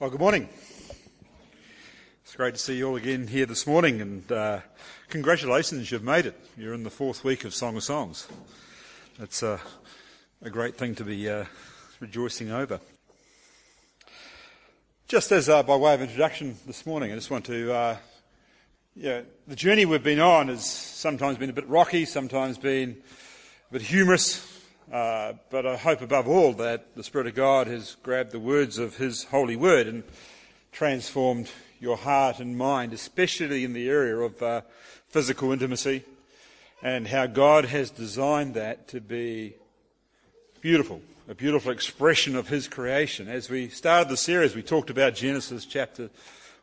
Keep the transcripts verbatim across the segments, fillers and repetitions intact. Well, good morning. It's great to see you all again here this morning, and uh, congratulations, you've made it. You're in the fourth week of Song of Songs. That's uh, a great thing to be uh, rejoicing over. Just as uh, by way of introduction this morning, I just want to, uh, yeah, the journey we've been on has sometimes been a bit rocky, sometimes been a bit humorous. Uh, but I hope above all that the Spirit of God has grabbed the words of His holy word and transformed your heart and mind, especially in the area of uh, physical intimacy and how God has designed that to be beautiful, a beautiful expression of His creation. As we started the series, we talked about Genesis chapter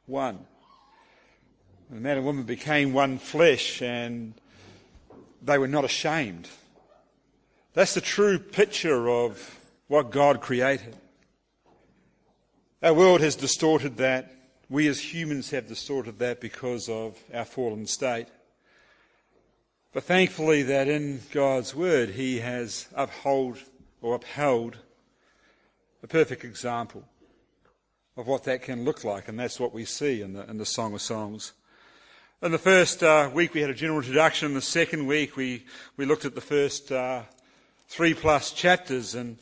one. The man and woman became one flesh and they were not ashamed. That's the true picture of what God created. Our world has distorted that. We as humans have distorted that because of our fallen state. But thankfully that in God's word He has upheld or upheld a perfect example of what that can look like, and that's what we see in the, in the Song of Songs. In the first uh, week we had a general introduction. In the second week we, we looked at the first... Uh, three plus chapters, and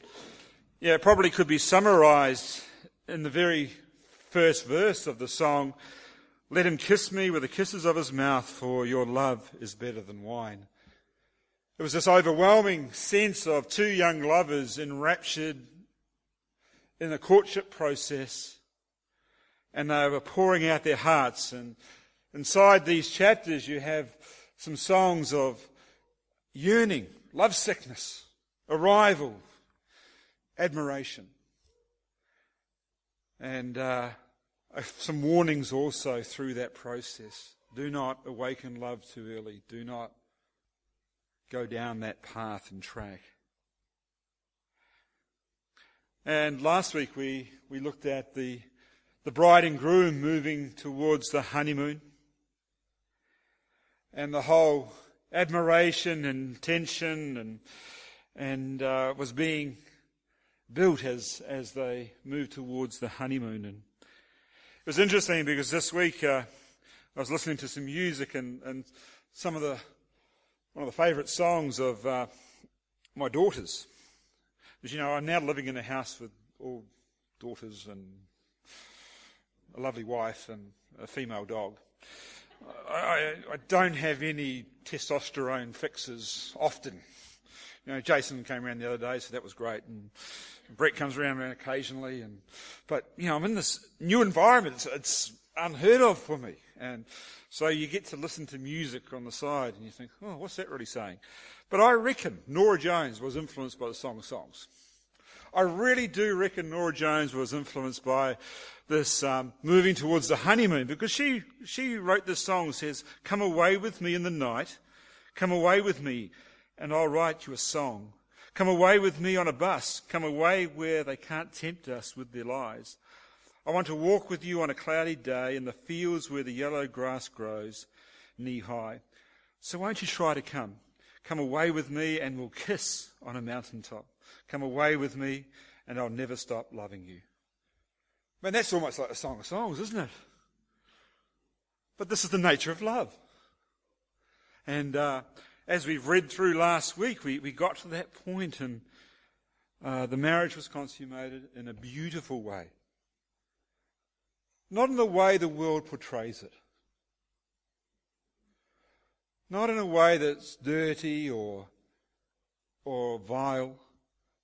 yeah, it probably could be summarised in the very first verse of the song, "Let him kiss me with the kisses of his mouth, for your love is better than wine." It was this overwhelming sense of two young lovers enraptured in the courtship process, and they were pouring out their hearts. And inside these chapters you have some songs of yearning, lovesickness, arrival, admiration, and uh, some warnings also through that process. Do not awaken love too early. Do not go down that path and track. And last week we, we looked at the, the bride and groom moving towards the honeymoon and the whole admiration and tension and and uh, was being built as as they moved towards the honeymoon. And it was interesting because this week uh, I was listening to some music and, and some of the one of the favourite songs of uh, my daughters. As you know, I'm now living in a house with all daughters and a lovely wife and a female dog. I, I don't have any testosterone fixes often. You know, Jason came around the other day, so that was great. And Brett comes around occasionally. And but, you know, I'm in this new environment. It's, it's unheard of for me. And so you get to listen to music on the side and you think, oh, what's that really saying? But I reckon Nora Jones was influenced by the Song of Songs. I really do reckon Nora Jones was influenced by this um, moving towards the honeymoon, because she she wrote this song that says, "Come away with me in the night, come away with me, and I'll write you a song. Come away with me on a bus, come away where they can't tempt us with their lies. I want to walk with you on a cloudy day in the fields where the yellow grass grows knee high. So won't you try to come? Come away with me and we'll kiss on a mountaintop. Come away with me and I'll never stop loving you." Man, that's almost like a Song of Songs, isn't it? But this is the nature of love. And uh, as we've read through last week, we, we got to that point, and uh, the marriage was consummated in a beautiful way. Not in the way the world portrays it. Not in a way that's dirty or or vile,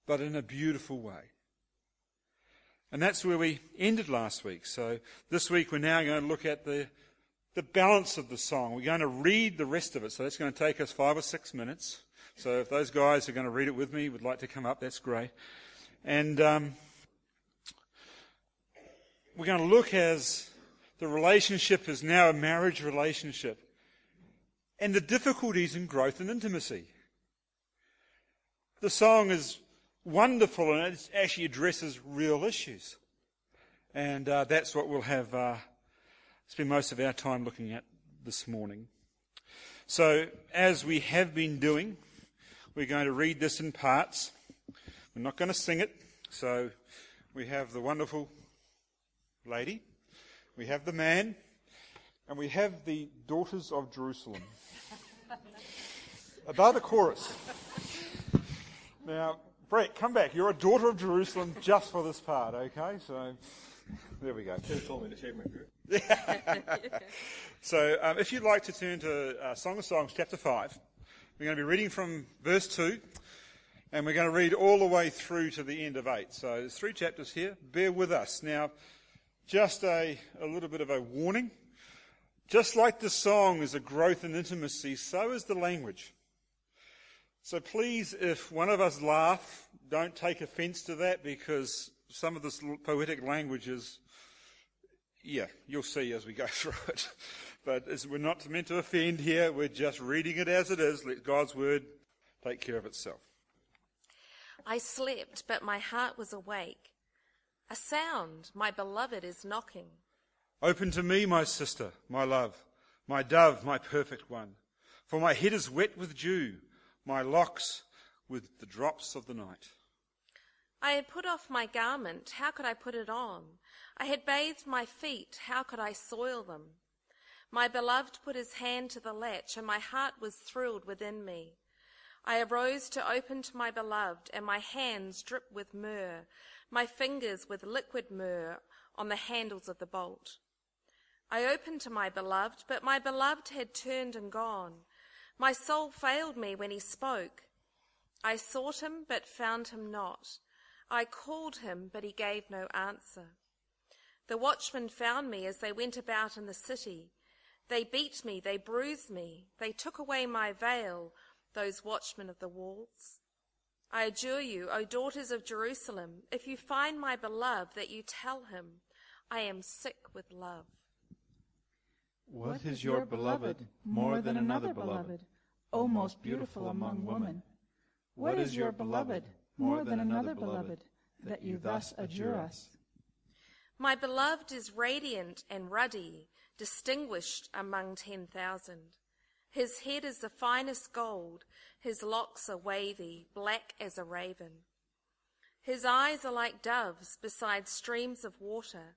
but in a beautiful way. And that's where we ended last week. So this week we're now going to look at the the balance of the song. We're going to read the rest of it. So that's going to take us five or six minutes. So if those guys who are going to read it with me would like to come up, that's great. And um, we're going to look as the relationship is now a marriage relationship and the difficulties in growth and intimacy. The song is wonderful, and it actually addresses real issues. And uh, that's what we'll have uh, spend most of our time looking at this morning. So, as we have been doing, we're going to read this in parts. We're not going to sing it, so we have the wonderful lady, we have the man, and we have the daughters of Jerusalem. About a chorus. Now, Brett, come back. You're a daughter of Jerusalem just for this part, okay? So, there we go. Just told me to shave my beard. So, um, if you'd like to turn to uh, Song of Songs, chapter five, we're going to be reading from verse two, and we're going to read all the way through to the end of eight. So, there's three chapters here. Bear with us. Now, just a, a little bit of a warning. Just like the song is a growth in intimacy, so is the language. So please, if one of us laugh, don't take offence to that, because some of this poetic language is, yeah, you'll see as we go through it. But it's, we're not meant to offend here, we're just reading it as it is. Let God's word take care of itself. I slept, but my heart was awake. A sound, my beloved is knocking. Open to me, my sister, my love, my dove, my perfect one. For my head is wet with dew, my locks with the drops of the night. I had put off my garment, how could I put it on? I had bathed my feet, how could I soil them? My beloved put his hand to the latch, and my heart was thrilled within me. I arose to open to my beloved, and my hands dripped with myrrh, my fingers with liquid myrrh on the handles of the bolt. I opened to my beloved, but my beloved had turned and gone. My soul failed me when he spoke. I sought him, but found him not. I called him, but he gave no answer. The watchmen found me as they went about in the city. They beat me, they bruised me, they took away my veil, those watchmen of the walls. I adjure you, O daughters of Jerusalem, if you find my beloved, that you tell him, I am sick with love. What, what is your, your beloved more than another beloved, O most beautiful among women? What is your beloved more than another beloved, that you thus adjure us? My beloved is radiant and ruddy, distinguished among ten thousand. His head is the finest gold, his locks are wavy, black as a raven. His eyes are like doves beside streams of water,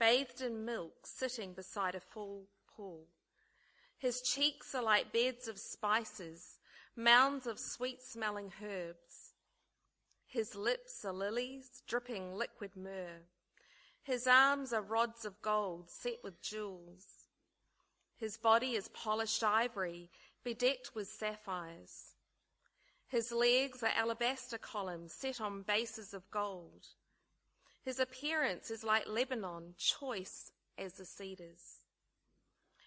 bathed in milk, sitting beside a full pool. His cheeks are like beds of spices, mounds of sweet-smelling herbs. His lips are lilies, dripping liquid myrrh. His arms are rods of gold, set with jewels. His body is polished ivory, bedecked with sapphires. His legs are alabaster columns, set on bases of gold. His appearance is like Lebanon, choice as the cedars.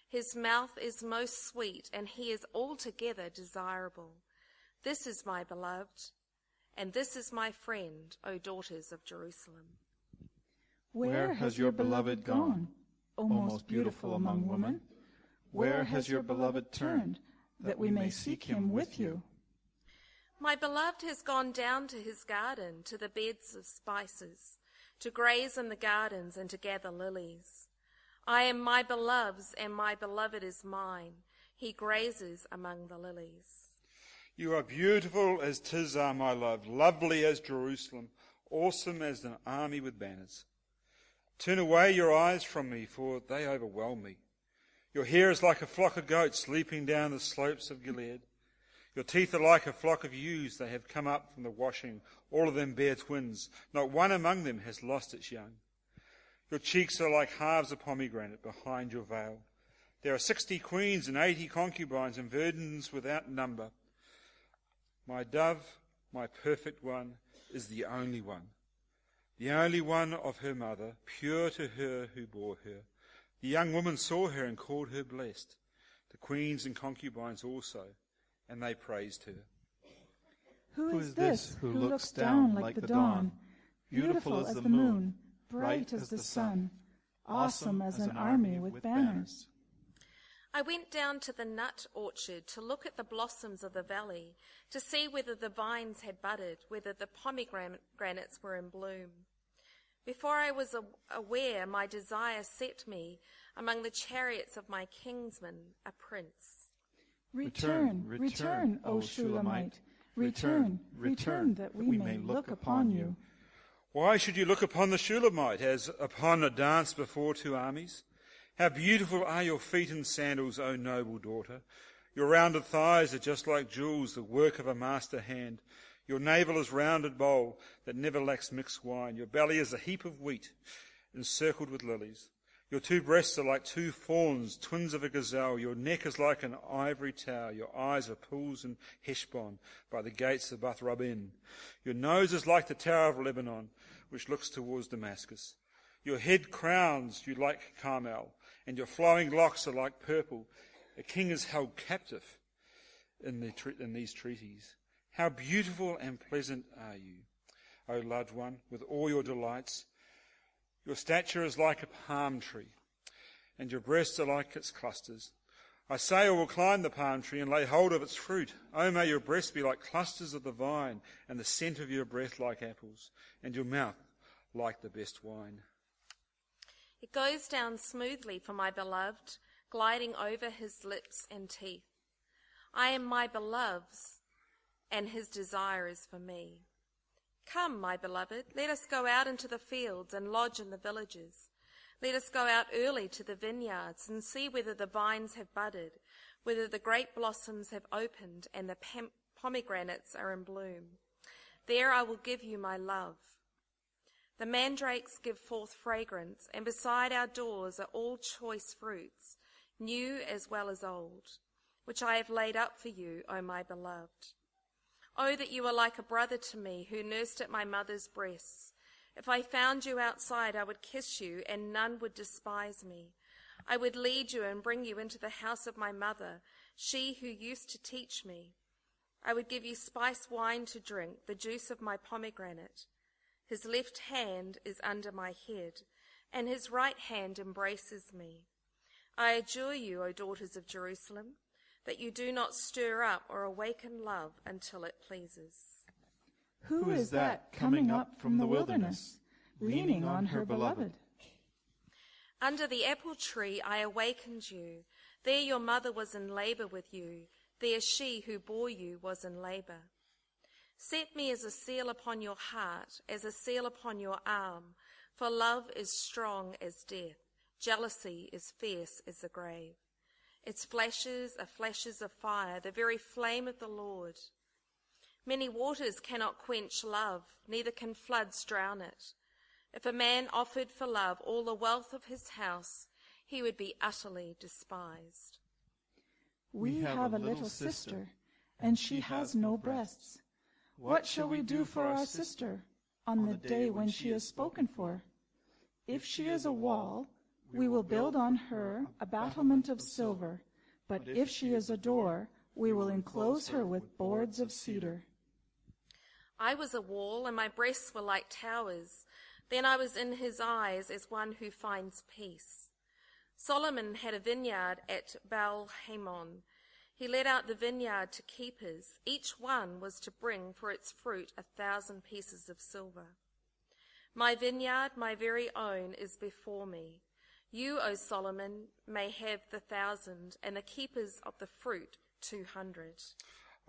His mouth is most sweet, and he is altogether desirable. This is my beloved, and this is my friend, O daughters of Jerusalem. Where has your beloved gone, O most beautiful among women? Where has your beloved turned, that we may seek him with you? My beloved has gone down to his garden, to the beds of spices, to graze in the gardens and to gather lilies. I am my beloved's, and my beloved is mine. He grazes among the lilies. You are beautiful as Tirzah, my love, lovely as Jerusalem, awesome as an army with banners. Turn away your eyes from me, for they overwhelm me. Your hair is like a flock of goats leaping down the slopes of Gilead. Your teeth are like a flock of ewes, they have come up from the washing. All of them bear twins. Not one among them has lost its young. Your cheeks are like halves of pomegranate behind your veil. There are sixty queens and eighty concubines and virgins without number. My dove, my perfect one, is the only one. The only one of her mother, pure to her who bore her. The young woman saw her and called her blessed. The queens and concubines also. And they praised her. Who is this who looks down like the dawn, beautiful as the moon, bright as the sun, awesome as an army with banners? I went down to the nut orchard to look at the blossoms of the valley, to see whether the vines had budded, whether the pomegranates were in bloom. Before I was aware, my desire set me among the chariots of my kinsman, a prince. Return, return, O Shulamite, return, return, that we may look upon you. Why should you look upon the Shulamite as upon a dance before two armies? How beautiful are your feet in sandals, O noble daughter. Your rounded thighs are just like jewels, the work of a master hand. Your navel is rounded bowl that never lacks mixed wine. Your belly is a heap of wheat encircled with lilies. Your two breasts are like two fawns, twins of a gazelle. Your neck is like an ivory tower. Your eyes are pools in Heshbon by the gates of Bathrabin. Your nose is like the tower of Lebanon, which looks towards Damascus. Your head crowns you like Carmel, and your flowing locks are like purple. A king is held captive in, the tre- in these treaties. How beautiful and pleasant are you, O loved one, with all your delights. Your stature is like a palm tree, and your breasts are like its clusters. I say I will climb the palm tree and lay hold of its fruit. O may your breasts be like clusters of the vine, and the scent of your breath like apples, and your mouth like the best wine. It goes down smoothly for my beloved, gliding over his lips and teeth. I am my beloved's, and his desire is for me. Come, my beloved, let us go out into the fields and lodge in the villages. Let us go out early to the vineyards and see whether the vines have budded, whether the grape blossoms have opened and the pomegranates are in bloom. There I will give you my love. The mandrakes give forth fragrance, and beside our doors are all choice fruits, new as well as old, which I have laid up for you, O my beloved. Oh, that you were like a brother to me who nursed at my mother's breasts. If I found you outside, I would kiss you, and none would despise me. I would lead you and bring you into the house of my mother, she who used to teach me. I would give you spiced wine to drink, the juice of my pomegranate. His left hand is under my head, and his right hand embraces me. I adjure you, O daughters of Jerusalem, that you do not stir up or awaken love until it pleases. Who is that coming up from the wilderness, leaning on her beloved? Under the apple tree I awakened you. There your mother was in labour with you. There she who bore you was in labour. Set me as a seal upon your heart, as a seal upon your arm, for love is strong as death. Jealousy is fierce as the grave. Its flashes are flashes of fire, the very flame of the Lord. Many waters cannot quench love, neither can floods drown it. If a man offered for love all the wealth of his house, he would be utterly despised. We have a little sister, and she has no breasts. What shall we do for our sister on the day when she is spoken for? If she is a wall, we will build on her a battlement of silver, but if she is a door, we will enclose her with boards of cedar. I was a wall, and my breasts were like towers. Then I was in his eyes as one who finds peace. Solomon had a vineyard at Baal-Hamon. He let out the vineyard to keepers. Each one was to bring for its fruit a thousand pieces of silver. My vineyard, my very own, is before me. You, O Solomon, may have the thousand, and the keepers of the fruit two hundred.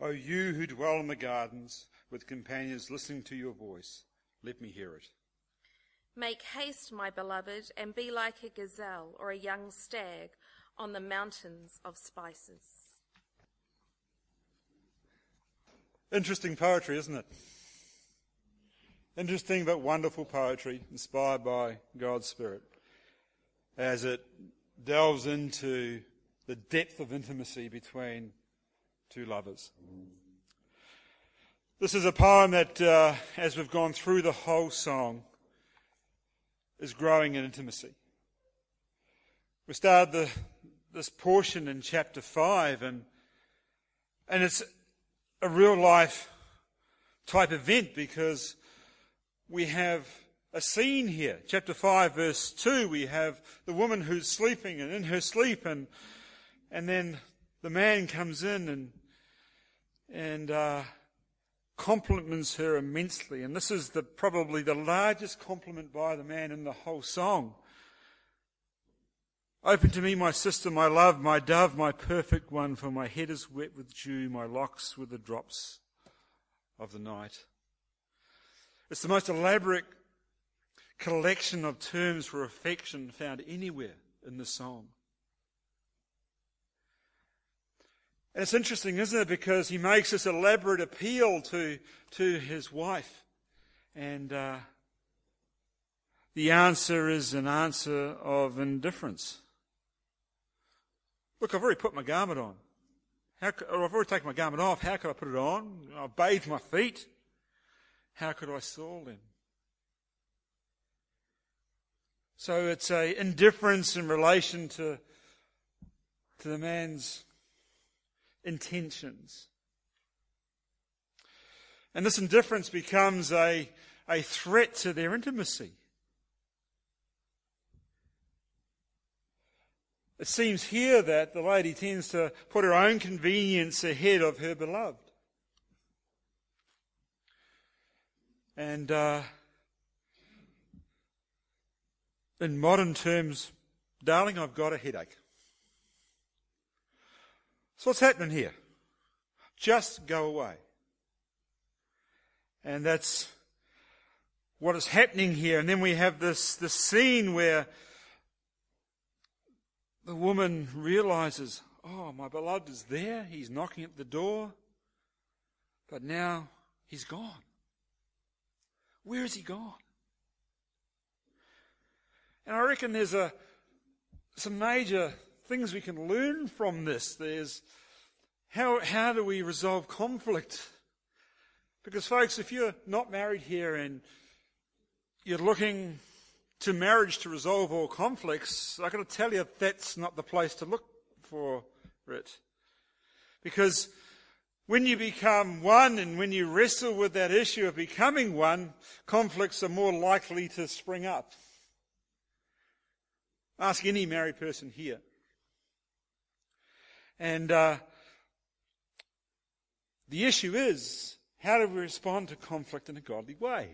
O you who dwell in the gardens, with companions listening to your voice, let me hear it. Make haste, my beloved, and be like a gazelle or a young stag on the mountains of spices. Interesting poetry, isn't it? Interesting but wonderful poetry inspired by God's Spirit, as it delves into the depth of intimacy between two lovers. This is a poem that, uh, as we've gone through the whole song, is growing in intimacy. We started the, this portion in chapter five, and and it's a real-life type event because we have a scene here. Chapter five, verse two, we have the woman who's sleeping, and in her sleep, and and then the man comes in and and uh, compliments her immensely. And this is the probably the largest compliment by the man in the whole song. Open to me, my sister, my love, my dove, my perfect one, for my head is wet with dew, my locks with the drops of the night. It's the most elaborate collection of terms for affection found anywhere in the psalm. And it's interesting, isn't it? Because he makes this elaborate appeal to to his wife, and uh, the answer is an answer of indifference. Look, I've already put my garment on. How could, or I've already taken my garment off. How could I put it on? I've bathed my feet. How could I soil them? So it's a indifference in relation to, to the man's intentions. And this indifference becomes a, a threat to their intimacy. It seems here that the lady tends to put her own convenience ahead of her beloved. And uh, in modern terms, darling, I've got a headache. So what's happening here? Just go away. And that's what is happening here. And then we have this, this scene where the woman realizes, oh, my beloved is there. He's knocking at the door. But now he's gone. Where is he gone? And I reckon there's a some major things we can learn from this. There's how how do we resolve conflict? Because folks, if you're not married here and you're looking to marriage to resolve all conflicts, I've got to tell you that's not the place to look for it. Because when you become one and when you wrestle with that issue of becoming one, conflicts are more likely to spring up. Ask any married person here. And uh, the issue is, how do we respond to conflict in a godly way?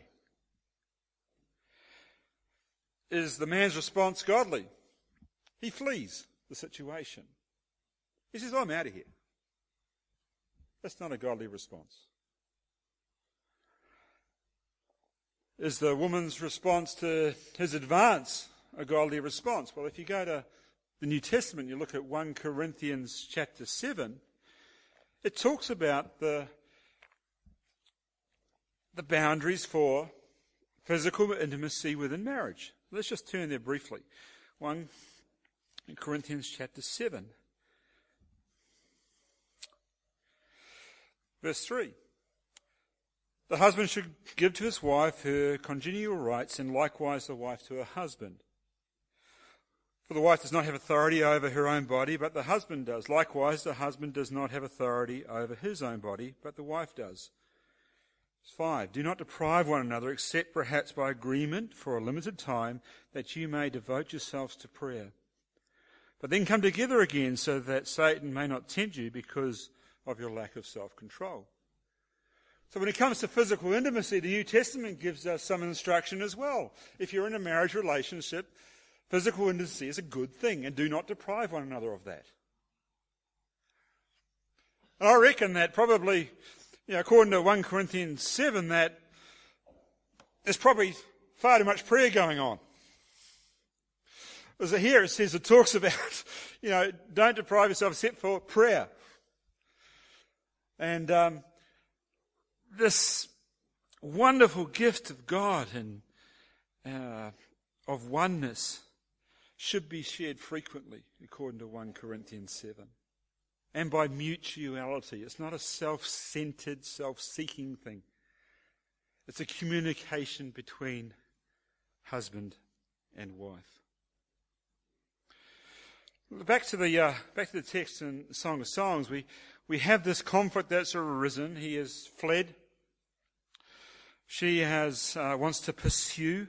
Is the man's response godly? He flees the situation. He says, I'm out of here. That's not a godly response. Is the woman's response to his advance a godly response? Well, if you go to the New Testament, you look at First Corinthians chapter seven, it talks about the, the boundaries for physical intimacy within marriage. Let's just turn there briefly. First Corinthians chapter seven. Verse three, the husband should give to his wife her congenial rights, and likewise the wife to her husband. For the wife does not have authority over her own body, but the husband does. Likewise, the husband does not have authority over his own body, but the wife does. Five, do not deprive one another, except perhaps by agreement for a limited time, that you may devote yourselves to prayer. But then come together again, so that Satan may not tempt you because of your lack of self-control. So when it comes to physical intimacy, the New Testament gives us some instruction as well. If you're in a marriage relationship, physical intimacy is a good thing, and do not deprive one another of that. And I reckon that probably, you know, according to First Corinthians seven, that there's probably far too much prayer going on. As here it says, it talks about, you know, don't deprive yourself except for prayer. And um, this wonderful gift of God and uh, of oneness should be shared frequently, according to First Corinthians seven. And by mutuality. It's not a self-centered, self-seeking thing. It's a communication between husband and wife. Back to the uh, back to the text in Song of Songs, we we have this conflict that's arisen. He has fled. She has uh, wants to pursue.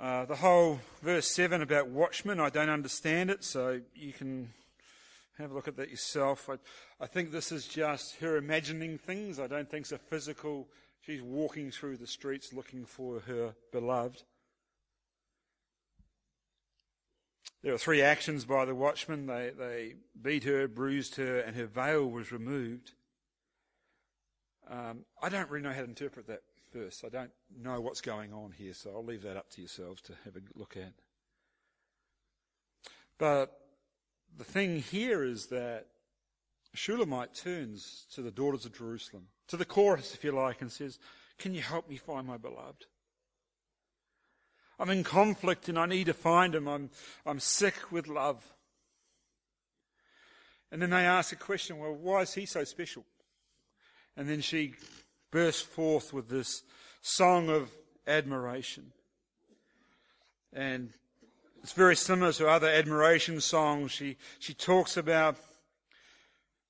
Uh, the whole verse seven about watchmen, I don't understand it, so you can have a look at that yourself. I, I think this is just her imagining things. I don't think it's a physical. She's walking through the streets looking for her beloved. There are three actions by the watchmen. They they beat her, bruised her, and her veil was removed. Um, I don't really know how to interpret that. verse. I don't know what's going on here, so I'll leave that up to yourselves to have a look at. But the thing here is that Shulamite turns to the daughters of Jerusalem, to the chorus, if you like, and says, "Can you help me find my beloved? I'm in conflict and I need to find him. I'm I'm sick with love." And then they ask a question, well, why is he so special? And then she bursts forth with this song of admiration. And it's very similar to other admiration songs. She she talks about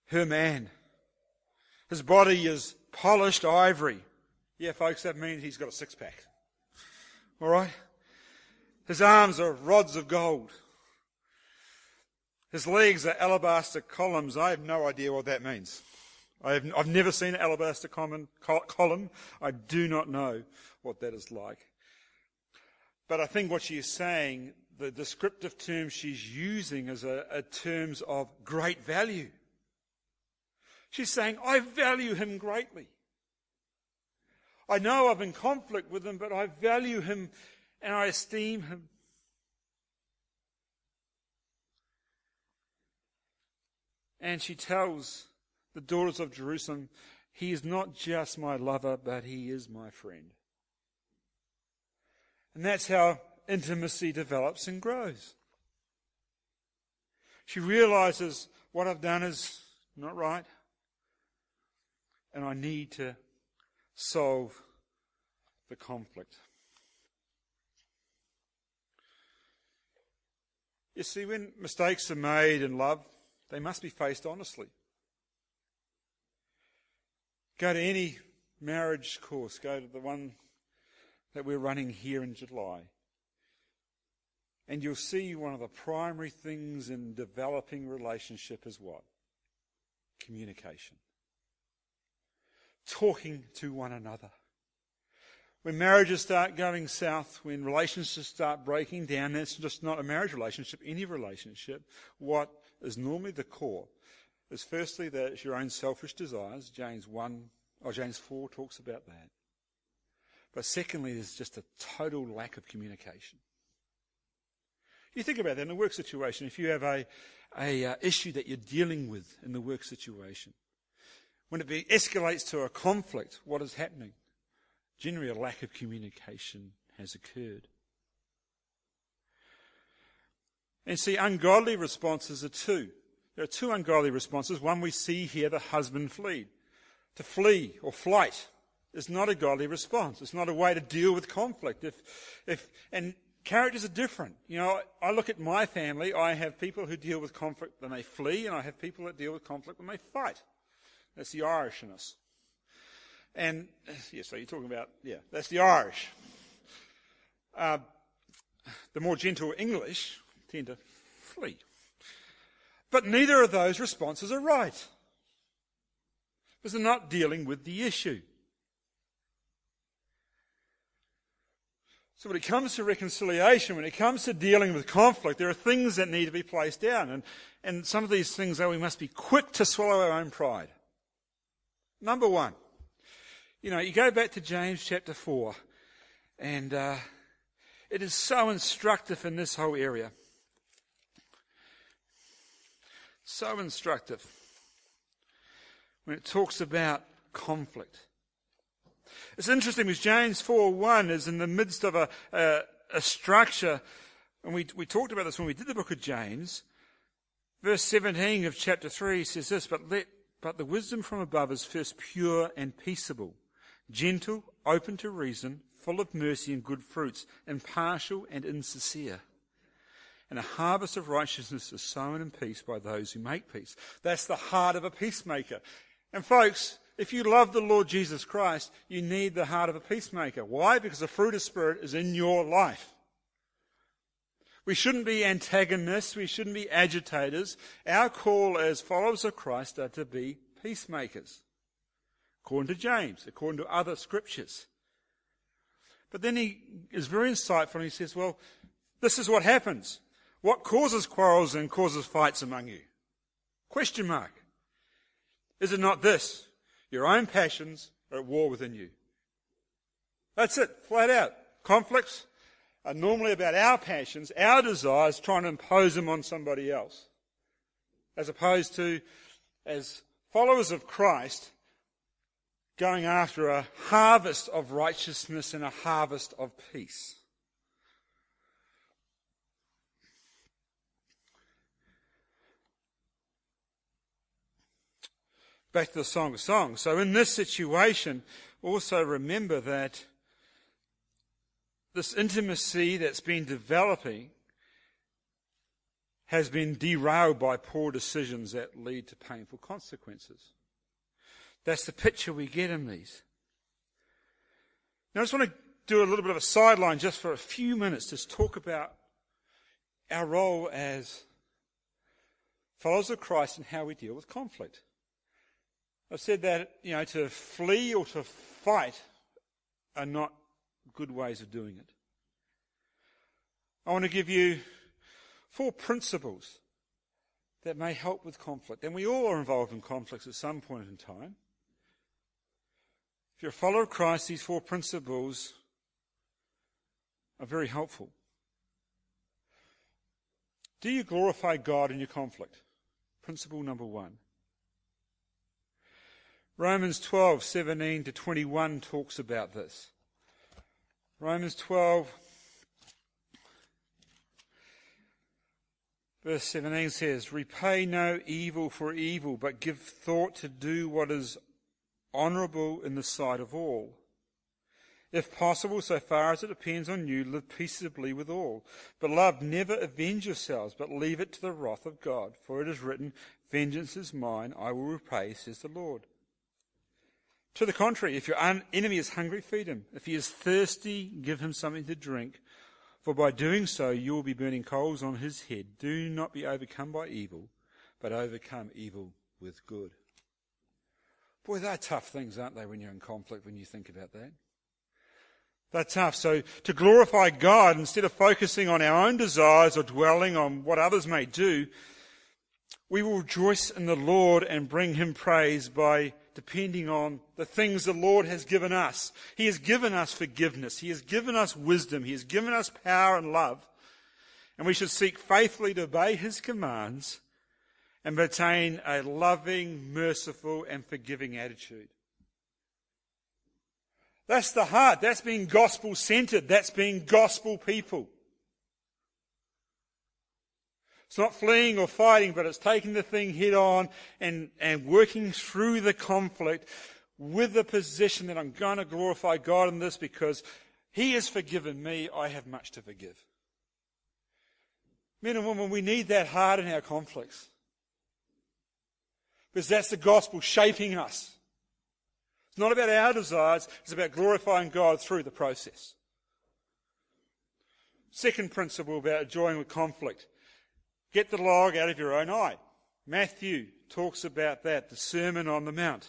her man. His body is polished ivory. Yeah, folks, that means he's got a six-pack. All right? His arms are rods of gold. His legs are alabaster columns. I have no idea what that means. I have, I've never seen an alabaster column, column. I do not know what that is like. But I think what she is saying, the descriptive term she's using is a, a terms of great value. She's saying, I value him greatly. I know I'm in conflict with him, but I value him and I esteem him. And she tells the daughters of Jerusalem, he is not just my lover, but he is my friend. And that's how intimacy develops and grows. She realizes what I've done is not right, and I need to solve the conflict. You see, when mistakes are made in love, they must be faced honestly. Go to any marriage course. Go to the one that we're running here in July. And you'll see one of the primary things in developing relationship is what? Communication. Talking to one another. When marriages start going south, when relationships start breaking down, that's just not a marriage relationship, any relationship. What is normally the core is firstly that it's your own selfish desires. James one, or James four talks about that. But secondly, there's just a total lack of communication. You think about that in a work situation. If you have a, a uh, issue that you're dealing with in the work situation, when it be, escalates to a conflict, what is happening? Generally, a lack of communication has occurred. And see, ungodly responses are two. There are two ungodly responses. One we see here, the husband fleed. To flee or flight is not a godly response. It's not a way to deal with conflict. If, if, and characters are different. You know, I look at my family. I have people who deal with conflict and they flee, and I have people that deal with conflict when they fight. That's the Irish in us. And, yeah, so you're talking about, yeah, that's the Irish. Uh, the more gentle English tend to flee. But neither of those responses are right, because they're not dealing with the issue. So when it comes to reconciliation, when it comes to dealing with conflict, there are things that need to be placed down. And, and some of these things are we must be quick to swallow our own pride. Number one, you know, you go back to James chapter four, and uh, it is so instructive in this whole area. So instructive when it talks about conflict. It's interesting because James four one is in the midst of a, a, a structure, and we, we talked about this when we did the book of James. Verse seventeen of chapter three says this, but let but the wisdom from above is first pure and peaceable, gentle, open to reason, full of mercy and good fruits, impartial and insincere. And a harvest of righteousness is sown in peace by those who make peace. That's the heart of a peacemaker. And folks, if you love the Lord Jesus Christ, you need the heart of a peacemaker. Why? Because the fruit of Spirit is in your life. We shouldn't be antagonists. We shouldn't be agitators. Our call as followers of Christ are to be peacemakers, according to James, according to other scriptures. But then he is very insightful and he says, well, this is what happens. What causes quarrels and causes fights among you? Question mark. Is it not this? Your own passions are at war within you. That's it, flat out. Conflicts are normally about our passions, our desires, trying to impose them on somebody else. As opposed to, as followers of Christ, going after a harvest of righteousness and a harvest of peace. Back to the Song of Songs. So in this situation, also remember that this intimacy that's been developing has been derailed by poor decisions that lead to painful consequences. That's the picture we get in these. Now I just want to do a little bit of a sideline just for a few minutes, just talk about our role as followers of Christ and how we deal with conflict. I've said that, you know, to flee or to fight are not good ways of doing it. I want to give you four principles that may help with conflict. And we all are involved in conflicts at some point in time. If you're a follower of Christ, these four principles are very helpful. Do you glorify God in your conflict? Principle number one. Romans twelve, seventeen to twenty-one talks about this. Romans twelve, verse seventeen says, "Repay no evil for evil, but give thought to do what is honourable in the sight of all. If possible, so far as it depends on you, live peaceably with all. Beloved, never avenge yourselves, but leave it to the wrath of God. For it is written, 'Vengeance is mine, I will repay,' says the Lord." To the contrary, if your enemy is hungry, feed him. If he is thirsty, give him something to drink. For by doing so, you will be burning coals on his head. Do not be overcome by evil, but overcome evil with good. Boy, they're tough things, aren't they, when you're in conflict, when you think about that? They're tough. So to glorify God, instead of focusing on our own desires or dwelling on what others may do, we will rejoice in the Lord and bring him praise by depending on the things the Lord has given us. He has given us forgiveness. He has given us wisdom. He has given us power and love. And we should seek faithfully to obey his commands and maintain a loving, merciful and forgiving attitude. That's the heart. That's being gospel-centered. That's being gospel people. It's not fleeing or fighting, but it's taking the thing head on and, and working through the conflict with the position that I'm going to glorify God in this because he has forgiven me, I have much to forgive. Men and women, we need that heart in our conflicts because that's the gospel shaping us. It's not about our desires, it's about glorifying God through the process. Second principle about enjoying with conflict. Get the log out of your own eye. Matthew talks about that, the Sermon on the Mount.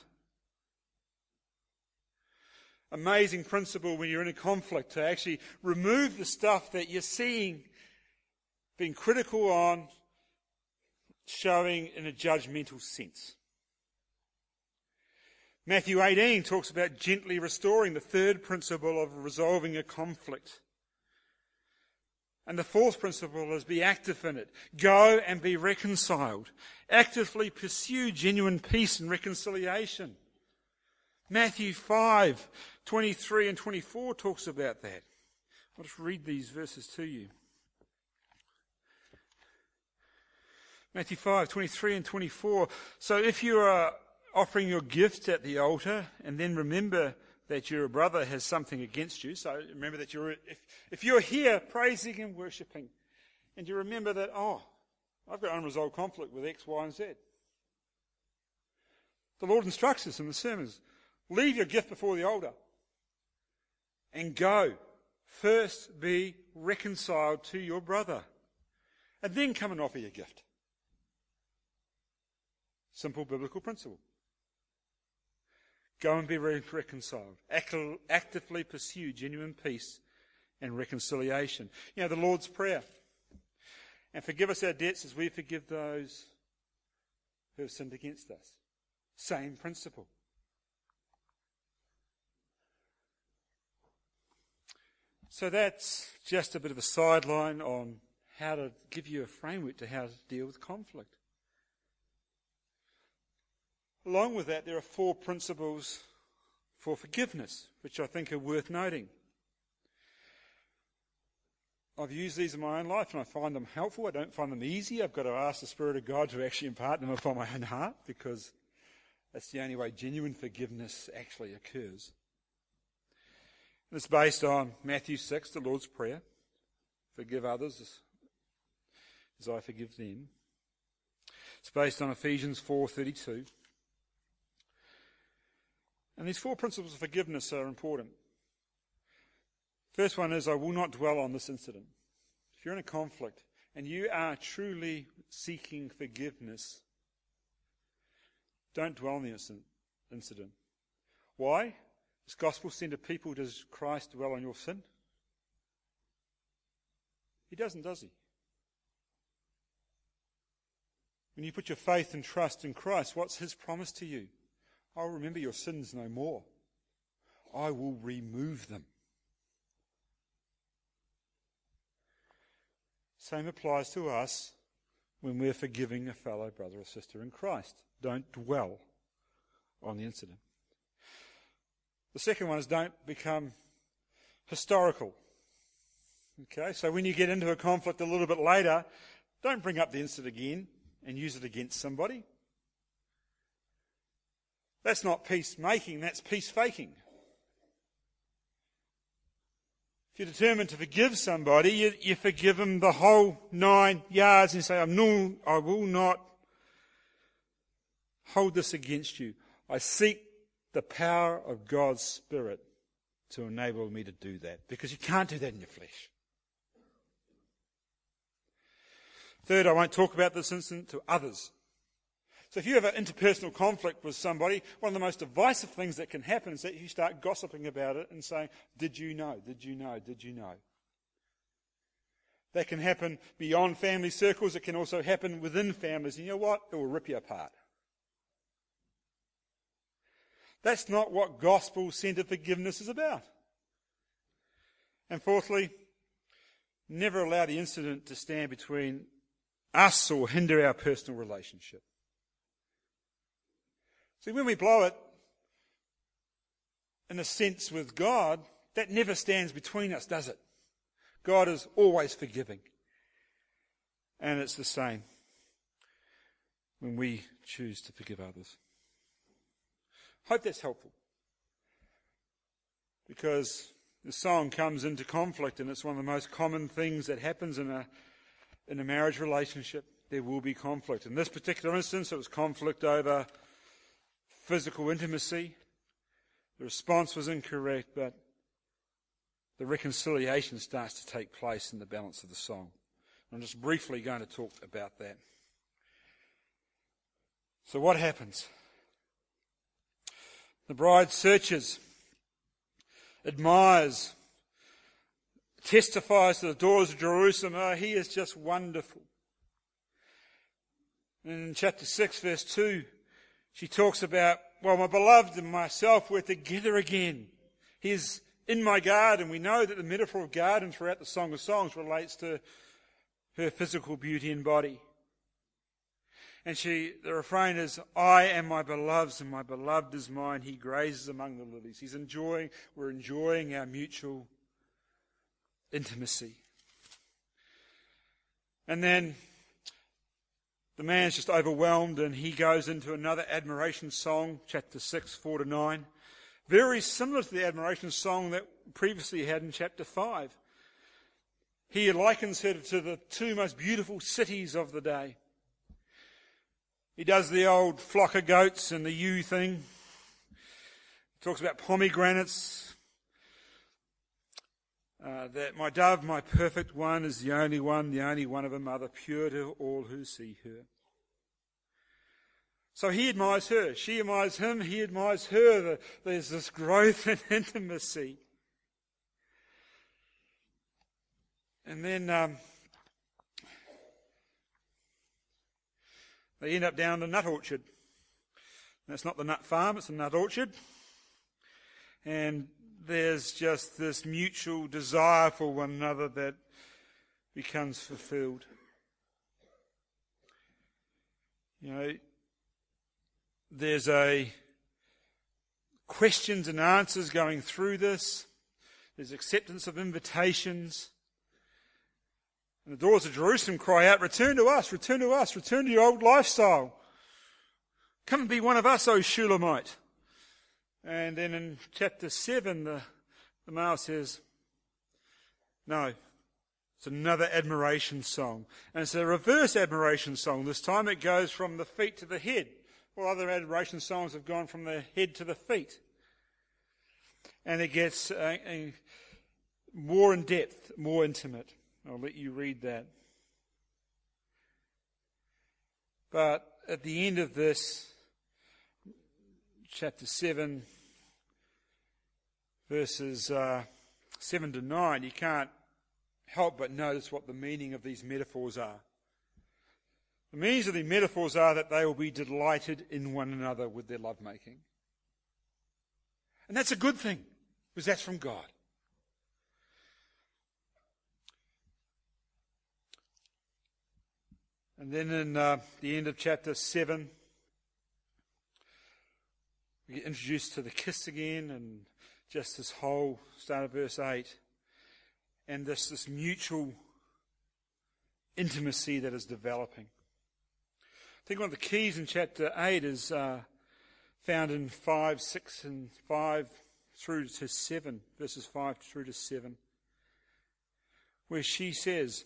Amazing principle when you're in a conflict to actually remove the stuff that you're seeing, being critical on, showing in a judgmental sense. Matthew eighteen talks about gently restoring, the third principle of resolving a conflict. And the fourth principle is be active in it. Go and be reconciled. Actively pursue genuine peace and reconciliation. Matthew five, twenty-three and twenty-four talks about that. I'll just read these verses to you. Matthew five, twenty-three and twenty-four. "So if you are offering your gift at the altar and then remember that your brother has something against you." So remember that you're, if, if you're here praising and worshipping, and you remember that, oh, I've got unresolved conflict with X, Y, and Z. The Lord instructs us in the sermons, leave your gift before the altar and go. First be reconciled to your brother and then come and offer your gift. Simple biblical principle. Go and be reconciled. Actively pursue genuine peace and reconciliation. You know, the Lord's Prayer. "And forgive us our debts as we forgive those who have sinned against us." Same principle. So that's just a bit of a sideline on how to give you a framework to how to deal with conflict. Along with that, there are four principles for forgiveness, which I think are worth noting. I've used these in my own life and I find them helpful. I don't find them easy. I've got to ask the Spirit of God to actually impart them upon my own heart, because that's the only way genuine forgiveness actually occurs. And it's based on Matthew six, the Lord's Prayer. Forgive others as I forgive them. It's based on Ephesians four thirty-two. And these four principles of forgiveness are important. First one is, I will not dwell on this incident. If you're in a conflict and you are truly seeking forgiveness, don't dwell on the incident. Why? Is gospel-centered people, does Christ dwell on your sin? He doesn't, does he? When you put your faith and trust in Christ, what's his promise to you? I'll remember your sins no more. I will remove them. Same applies to us when we're forgiving a fellow brother or sister in Christ. Don't dwell on the incident. The second one is, don't become historical. Okay, so when you get into a conflict a little bit later, don't bring up the incident again and use it against somebody. That's not peacemaking, that's peace faking. If you're determined to forgive somebody, you, you forgive them the whole nine yards and say, I'm no, I will not hold this against you. I seek the power of God's Spirit to enable me to do that, because you can't do that in your flesh. Third, I won't talk about this incident to others. So if you have an interpersonal conflict with somebody, one of the most divisive things that can happen is that you start gossiping about it and saying, did you know, did you know, did you know? That can happen beyond family circles. It can also happen within families. And you know what? It will rip you apart. That's not what gospel-centered forgiveness is about. And fourthly, never allow the incident to stand between us or hinder our personal relationship. See, when we blow it, in a sense with God, that never stands between us, does it? God is always forgiving. And it's the same when we choose to forgive others. Hope that's helpful. Because the song comes into conflict, and it's one of the most common things that happens in a in a marriage relationship. There will be conflict. In this particular instance, it was conflict over physical intimacy. The response was incorrect, but the reconciliation starts to take place in the balance of the song. I'm just briefly going to talk about that. So what happens? The bride searches, admires, testifies to the daughters of Jerusalem, oh, he is just wonderful. And in chapter six, verse two, she talks about, well, my beloved and myself, we're together again. He is in my garden. We know that the metaphor of garden throughout the Song of Songs relates to her physical beauty and body. And she, the refrain is, I am my beloved's and my beloved is mine. He grazes among the lilies. He's enjoying, we're enjoying our mutual intimacy. And then the man's just overwhelmed, and he goes into another admiration song, chapter six, four to nine. Very similar to the admiration song that previously he had in chapter five. He likens her to the two most beautiful cities of the day. He does the old flock of goats and the ewe thing. He talks about pomegranates. Uh, that my dove, my perfect one, is the only one, the only one of a mother, pure to all who see her. So he admires her. She admires him. He admires her. There's this growth in intimacy. And then um, they end up down the nut orchard. That's not the nut farm, it's the nut orchard. And there's just this mutual desire for one another that becomes fulfilled. You know, there's a questions and answers going through this. There's acceptance of invitations. And the daughters of Jerusalem cry out, "Return to us, return to us, return to your old lifestyle. Come and be one of us, O Shulamite." And then in chapter seven, the, the male says, no. It's another admiration song. And it's a reverse admiration song. This time it goes from the feet to the head. All other adoration songs have gone from the head to the feet. And it gets uh, more in depth, more intimate. I'll let you read that. But at the end of this, chapter seven, verses uh, seven to nine, you can't help but notice what the meaning of these metaphors are. The meanings of the metaphors are that they will be delighted in one another with their lovemaking. And that's a good thing, because that's from God. And then in uh, the end of chapter seven, we get introduced to the kiss again, and just this whole start of verse eight. And this, this mutual intimacy that is developing. I think one of the keys in chapter eight is uh, found in five, six, and five through to seven, verses five through to seven, where she says,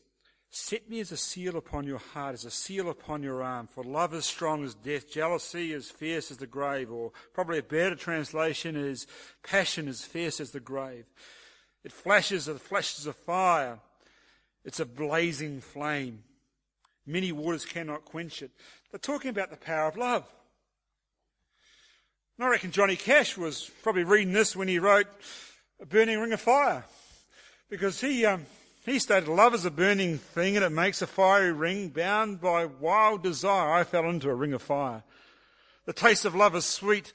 "Set me as a seal upon your heart, as a seal upon your arm, for love is strong as death, jealousy as fierce as the grave," or probably a better translation is, "Passion as fierce as the grave. It flashes and flashes of fire. It's a blazing flame. Many waters cannot quench it." They're talking about the power of love. And I reckon Johnny Cash was probably reading this when he wrote A Burning Ring of Fire, because he um, he stated, "Love is a burning thing, and it makes a fiery ring. Bound by wild desire, I fell into a ring of fire. The taste of love is sweet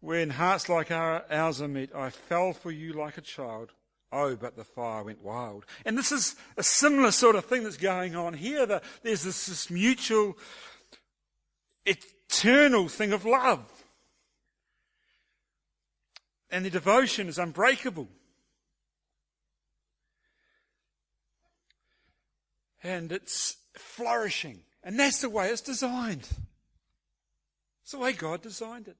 when hearts like ours are meet. I fell for you like a child. Oh, but the fire went wild." And this is a similar sort of thing that's going on here. There's this, this mutual, eternal thing of love. And the devotion is unbreakable. And it's flourishing. And that's the way it's designed. It's the way God designed it.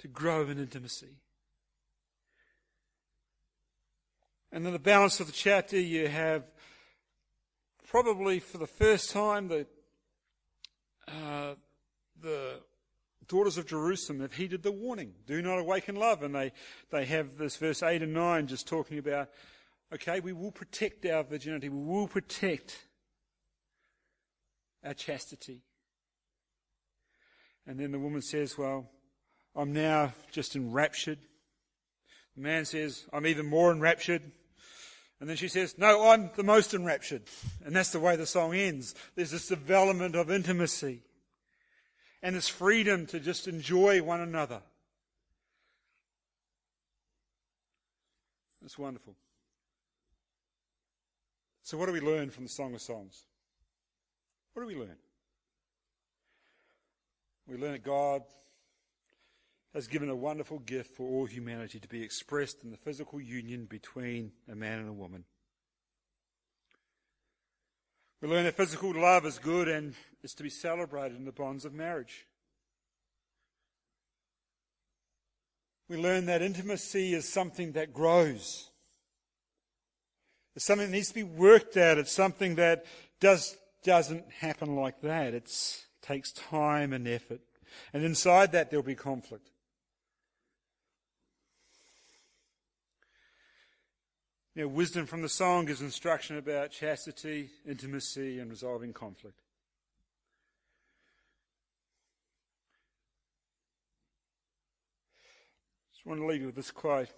To grow in intimacy. And in the balance of the chapter, you have probably for the first time the uh, the daughters of Jerusalem have heeded the warning: do not awaken love. And they, they have this verse eight and nine just talking about, okay, we will protect our virginity, we will protect our chastity. And then the woman says, "Well, I'm now just enraptured." The man says, "I'm even more enraptured." And then she says, "No, I'm the most enraptured." And that's the way the song ends. There's this development of intimacy and this freedom to just enjoy one another. It's wonderful. So what do we learn from the Song of Songs? What do we learn? We learn that God has given a wonderful gift for all humanity to be expressed in the physical union between a man and a woman. We learn that physical love is good and is to be celebrated in the bonds of marriage. We learn that intimacy is something that grows. It's something that needs to be worked at. It's something that does, doesn't happen like that. It takes time and effort. And inside that there'll be conflict. You know, wisdom from the song gives instruction about chastity, intimacy, and resolving conflict. I just want to leave you with this quote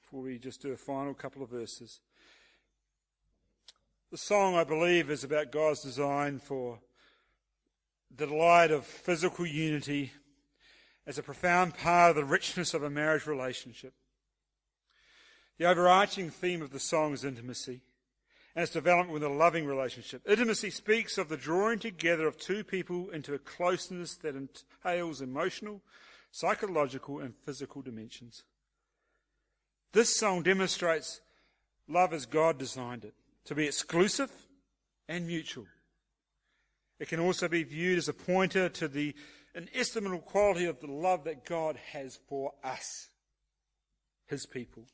before we just do a final couple of verses. The song, I believe, is about God's design for the delight of physical unity as a profound part of the richness of a marriage relationship. The overarching theme of the song is intimacy and its development with a loving relationship. Intimacy speaks of the drawing together of two people into a closeness that entails emotional, psychological and physical dimensions. This song demonstrates love as God designed it, to be exclusive and mutual. It can also be viewed as a pointer to the inestimable quality of the love that God has for us, his people.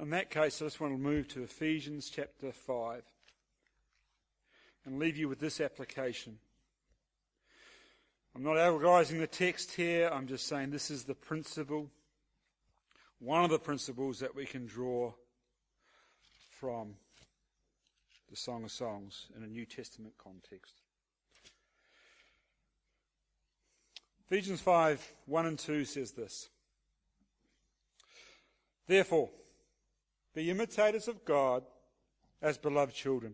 In that case, I just want to move to Ephesians chapter five and leave you with this application. I'm not allegorizing the text here. I'm just saying this is the principle, one of the principles that we can draw from the Song of Songs in a New Testament context. Ephesians five, one and two says this. Therefore, be imitators of God as beloved children,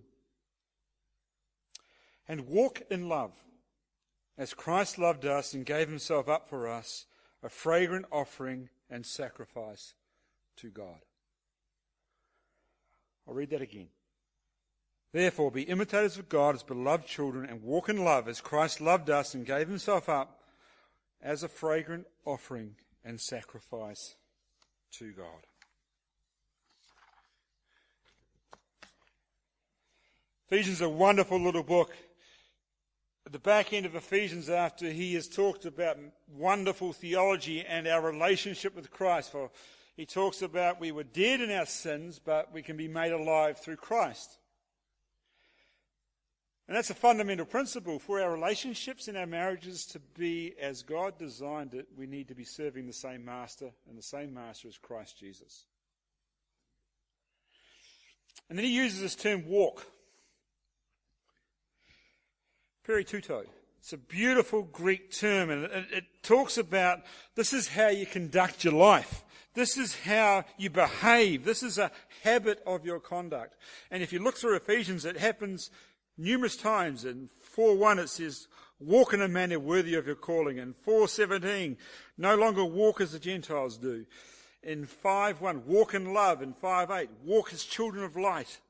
and walk in love as Christ loved us and gave himself up for us, a fragrant offering and sacrifice to God. I'll read that again. Therefore, be imitators of God as beloved children, and walk in love as Christ loved us and gave himself up as a fragrant offering and sacrifice to God. Ephesians is a wonderful little book. At the back end of Ephesians, after he has talked about wonderful theology and our relationship with Christ, for he talks about we were dead in our sins, but we can be made alive through Christ. And that's a fundamental principle. For our relationships and our marriages to be as God designed it, we need to be serving the same master, and the same master is Christ Jesus. And then he uses this term walk. Perituto. It's a beautiful Greek term, and it, it talks about this is how you conduct your life. This is how you behave. This is a habit of your conduct. And if you look through Ephesians, it happens numerous times. In four one, it says, walk in a manner worthy of your calling. In four seventeen, no longer walk as the Gentiles do. In five one, walk in love. In five eight, walk as children of light.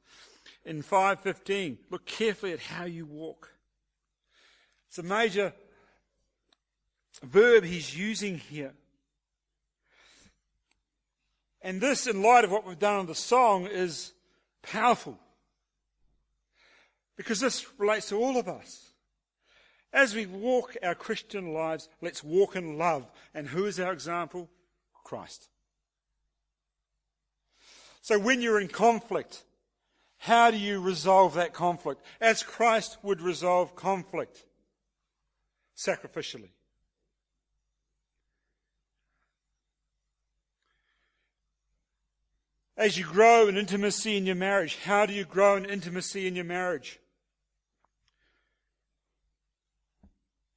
In five fifteen, look carefully at how you walk. It's a major verb he's using here. And this, in light of what we've done on the song, is powerful. Because this relates to all of us. As we walk our Christian lives, let's walk in love. And who is our example? Christ. So when you're in conflict, how do you resolve that conflict? As Christ would resolve conflict. Sacrificially. As you grow in intimacy in your marriage, how do you grow in intimacy in your marriage?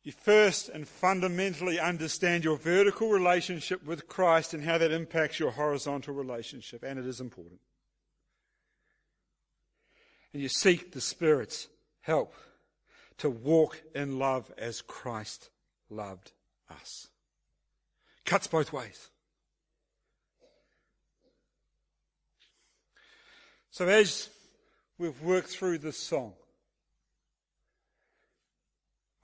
You first and fundamentally understand your vertical relationship with Christ and how that impacts your horizontal relationship, and it is important. And you seek the Spirit's help to walk in love as Christ loved us. Cuts both ways. So as we've worked through this song,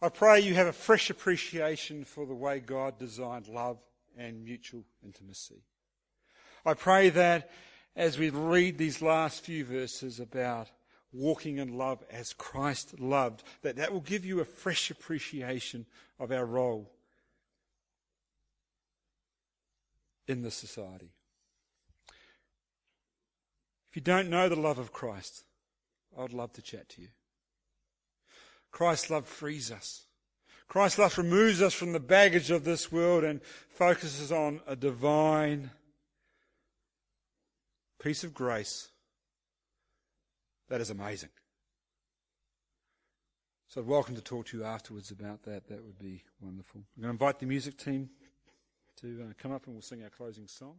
I pray you have a fresh appreciation for the way God designed love and mutual intimacy. I pray that as we read these last few verses about walking in love as Christ loved, that that will give you a fresh appreciation of our role in this society. If you don't know the love of Christ, I'd love to chat to you. Christ's love frees us. Christ's love removes us from the baggage of this world and focuses on a divine piece of grace that is amazing. So I'd welcome to talk to you afterwards about that. That would be wonderful. I'm going to invite the music team to uh, come up and we'll sing our closing song.